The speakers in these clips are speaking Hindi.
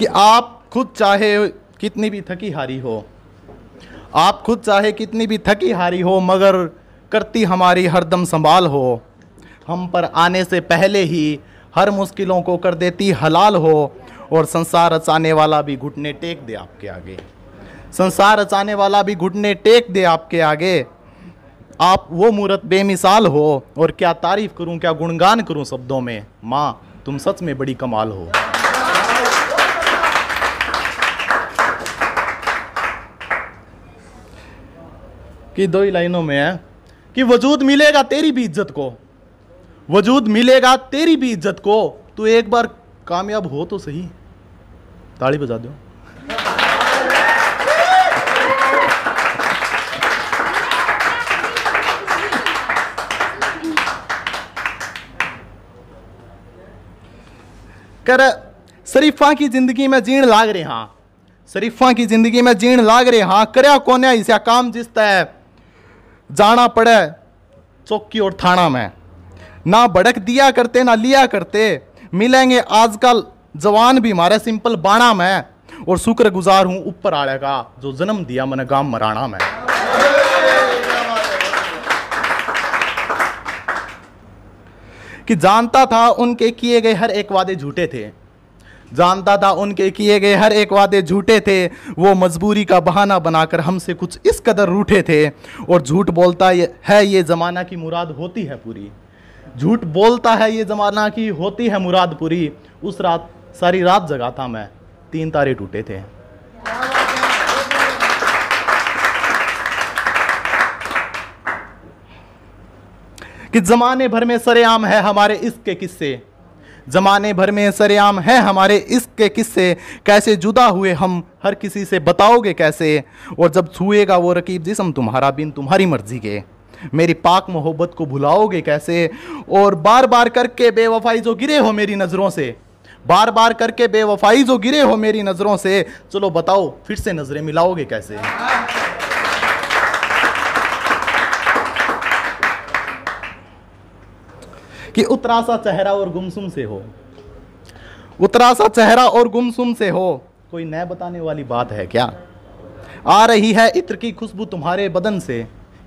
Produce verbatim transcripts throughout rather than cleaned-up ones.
कि आप खुद चाहे कितनी भी थकी हारी हो, आप खुद चाहे कितनी भी थकी हारी हो, मगर करती हमारी हरदम संभाल हो। हम पर आने से पहले ही हर मुश्किलों को कर देती हलाल हो। और संसार रचाने वाला भी घुटने टेक दे आपके आगे, संसार रचाने वाला भी घुटने टेक दे आपके आगे। आप वो मूरत बेमिसाल हो, और क्या तारीफ़ करूं, क्या गुणगान करूं शब्दों में। माँ तुम सच में बड़ी कमाल हो। कि दो ही लाइनों में है कि वजूद मिलेगा तेरी भी इज्जत को, वजूद मिलेगा तेरी भी इज्जत को, तू एक बार कामयाब हो तो सही। ताली बजा दो। कर शरीफा की जिंदगी में जीण लाग रहे हां, शरीफा की जिंदगी में जीण लाग रहे हां, करया कोने ऐसा काम जिस तय जाना पड़े चौकी और थाना में। ना भड़क दिया करते ना लिया करते, मिलेंगे आजकल जवान भी मारे सिंपल बाणा में। और शुक्र गुजार हूँ ऊपर आड़े का जो जन्म दिया मैंने गांव मराना में। कि जानता था उनके किए गए हर एक वादे झूठे थे, जानता था उनके किए गए हर एक वादे झूठे थे। वो मजबूरी का बहाना बनाकर हमसे कुछ इस कदर रूठे थे। और झूठ बोलता है ये ज़माना की मुराद होती है पूरी, झूठ बोलता है ये ज़माना की होती है मुराद पूरी। उस रात सारी रात जगा था मैं, तीन तारे टूटे थे। कि ज़माने भर में सरेआम है हमारे इश्क के किस्से, ज़माने भर में सरेआम है हमारे इश्क के किस्से। कैसे जुदा हुए हम हर किसी से बताओगे कैसे। और जब छुएगा वो रकीब जिस्म तुम्हारा बिन तुम्हारी मर्जी के, मेरी पाक मोहब्बत को भुलाओगे कैसे। और बार बार करके बेवफाई जो गिरे हो मेरी नज़रों से, बार बार करके बेवफाई जो गिरे हो मेरी नज़रों से, चलो बताओ फिर से नज़रें मिलाओगे कैसे। कि उतरा सा चेहरा और गुमसुम से हो, उतरा सा चेहरा और गुमसुम से हो, कोई नए बताने वाली बात है क्या। आ रही है इत्र की खुशबू तुम्हारे बदन से,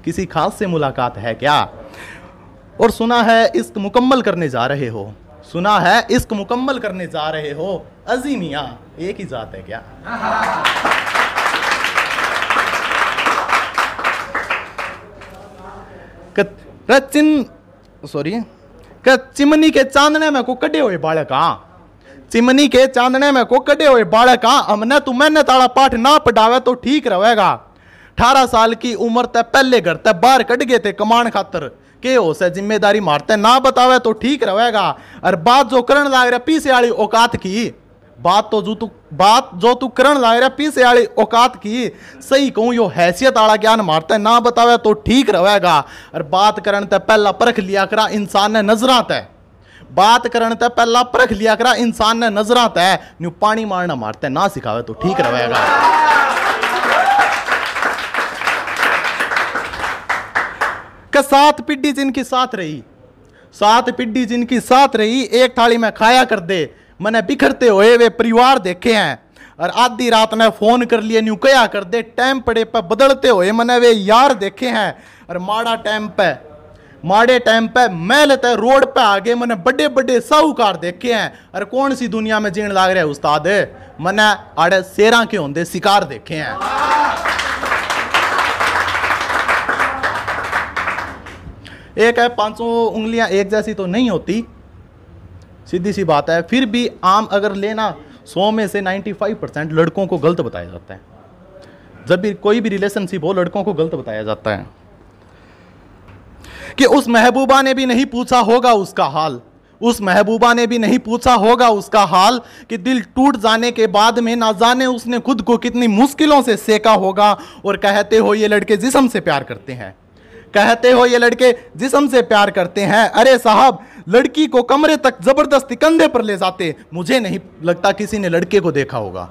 किसी खास से मुलाकात है क्या। और सुना है इश्क मुकम्मल करने जा रहे हो, सुना है इश्क मुकम्मल करने जा रहे हो, अजीमिया एक ही जात है क्या। कच्चिन सॉरी चिमनी के चांदने में को कटे हुए बालक हाँ, चिमनी के चांदने में को कटे हुए बालक हाँ, हमने तो मैंने ताड़ा पाठ ना पढ़ावे तो ठीक रहेगा। अठारह साल की उम्र ते पहले घर ते बाहर कट गए थे कमान खातर, के हो से जिम्मेदारी मारते ना बतावे तो ठीक रहेगा। और बात जो करण लाग रहा पीछे वाली औकात की, बात तो जो तू बात जो तू करण लाग रहा पीछे वाली औकात की, सही कहूँ यो हैसियत वाला ज्ञान मारते ना बतावे तो ठीक रहेगा। और बात करण ते पहला परख लिया करा इंसान ने नजरा तय, बात करण ते पहला परख लिया करा इंसान ने नजरा तय। न्यू पानी मारना मारते ना सिखावे तो ठीक रहेगा। के सात पिड्डी जिनकी साथ रही, सात पिड्डी जिनकी साथ रही, एक थाली में खाया कर दे। मैंने बिखरते हुए वे परिवार देखे हैं, और आधी रात में फोन कर लिए न्यू कया कर दे। टाइम पड़े पर बदलते हुए मैंने वे यार देखे हैं, और माड़ा टाइम पे माड़े टाइम पे मैं लेता है रोड पे आगे मैंने बड़े बड़े साहूकार देखे हैं। और कौन सी दुनिया में जीण लाग रहा है उस्ताद, मैंने आड़े शेरा के होंदे शिकार देखे हैं। एक है पांचों उंगलियां एक जैसी तो नहीं होती, सीधी सी बात है। फिर भी आम अगर लेना सौ में से पचानवे परसेंट लड़कों को गलत बताया जाता है। जब भी कोई भी रिलेशनशिप हो लड़कों को गलत बताया जाता है। कि उस महबूबा ने भी नहीं पूछा होगा उसका हाल, उस महबूबा ने भी नहीं पूछा होगा उसका हाल। कि दिल टूट जाने के बाद में ना जाने उसने खुद को कितनी मुश्किलों से सेका होगा। और कहते हो ये लड़के जिस्म से प्यार करते हैं, कहते हो ये लड़के जिस्म से प्यार करते हैं। अरे साहब लड़की को कमरे तक जबरदस्ती कंधे पर ले जाते, मुझे नहीं लगता किसी ने लड़के को देखा होगा।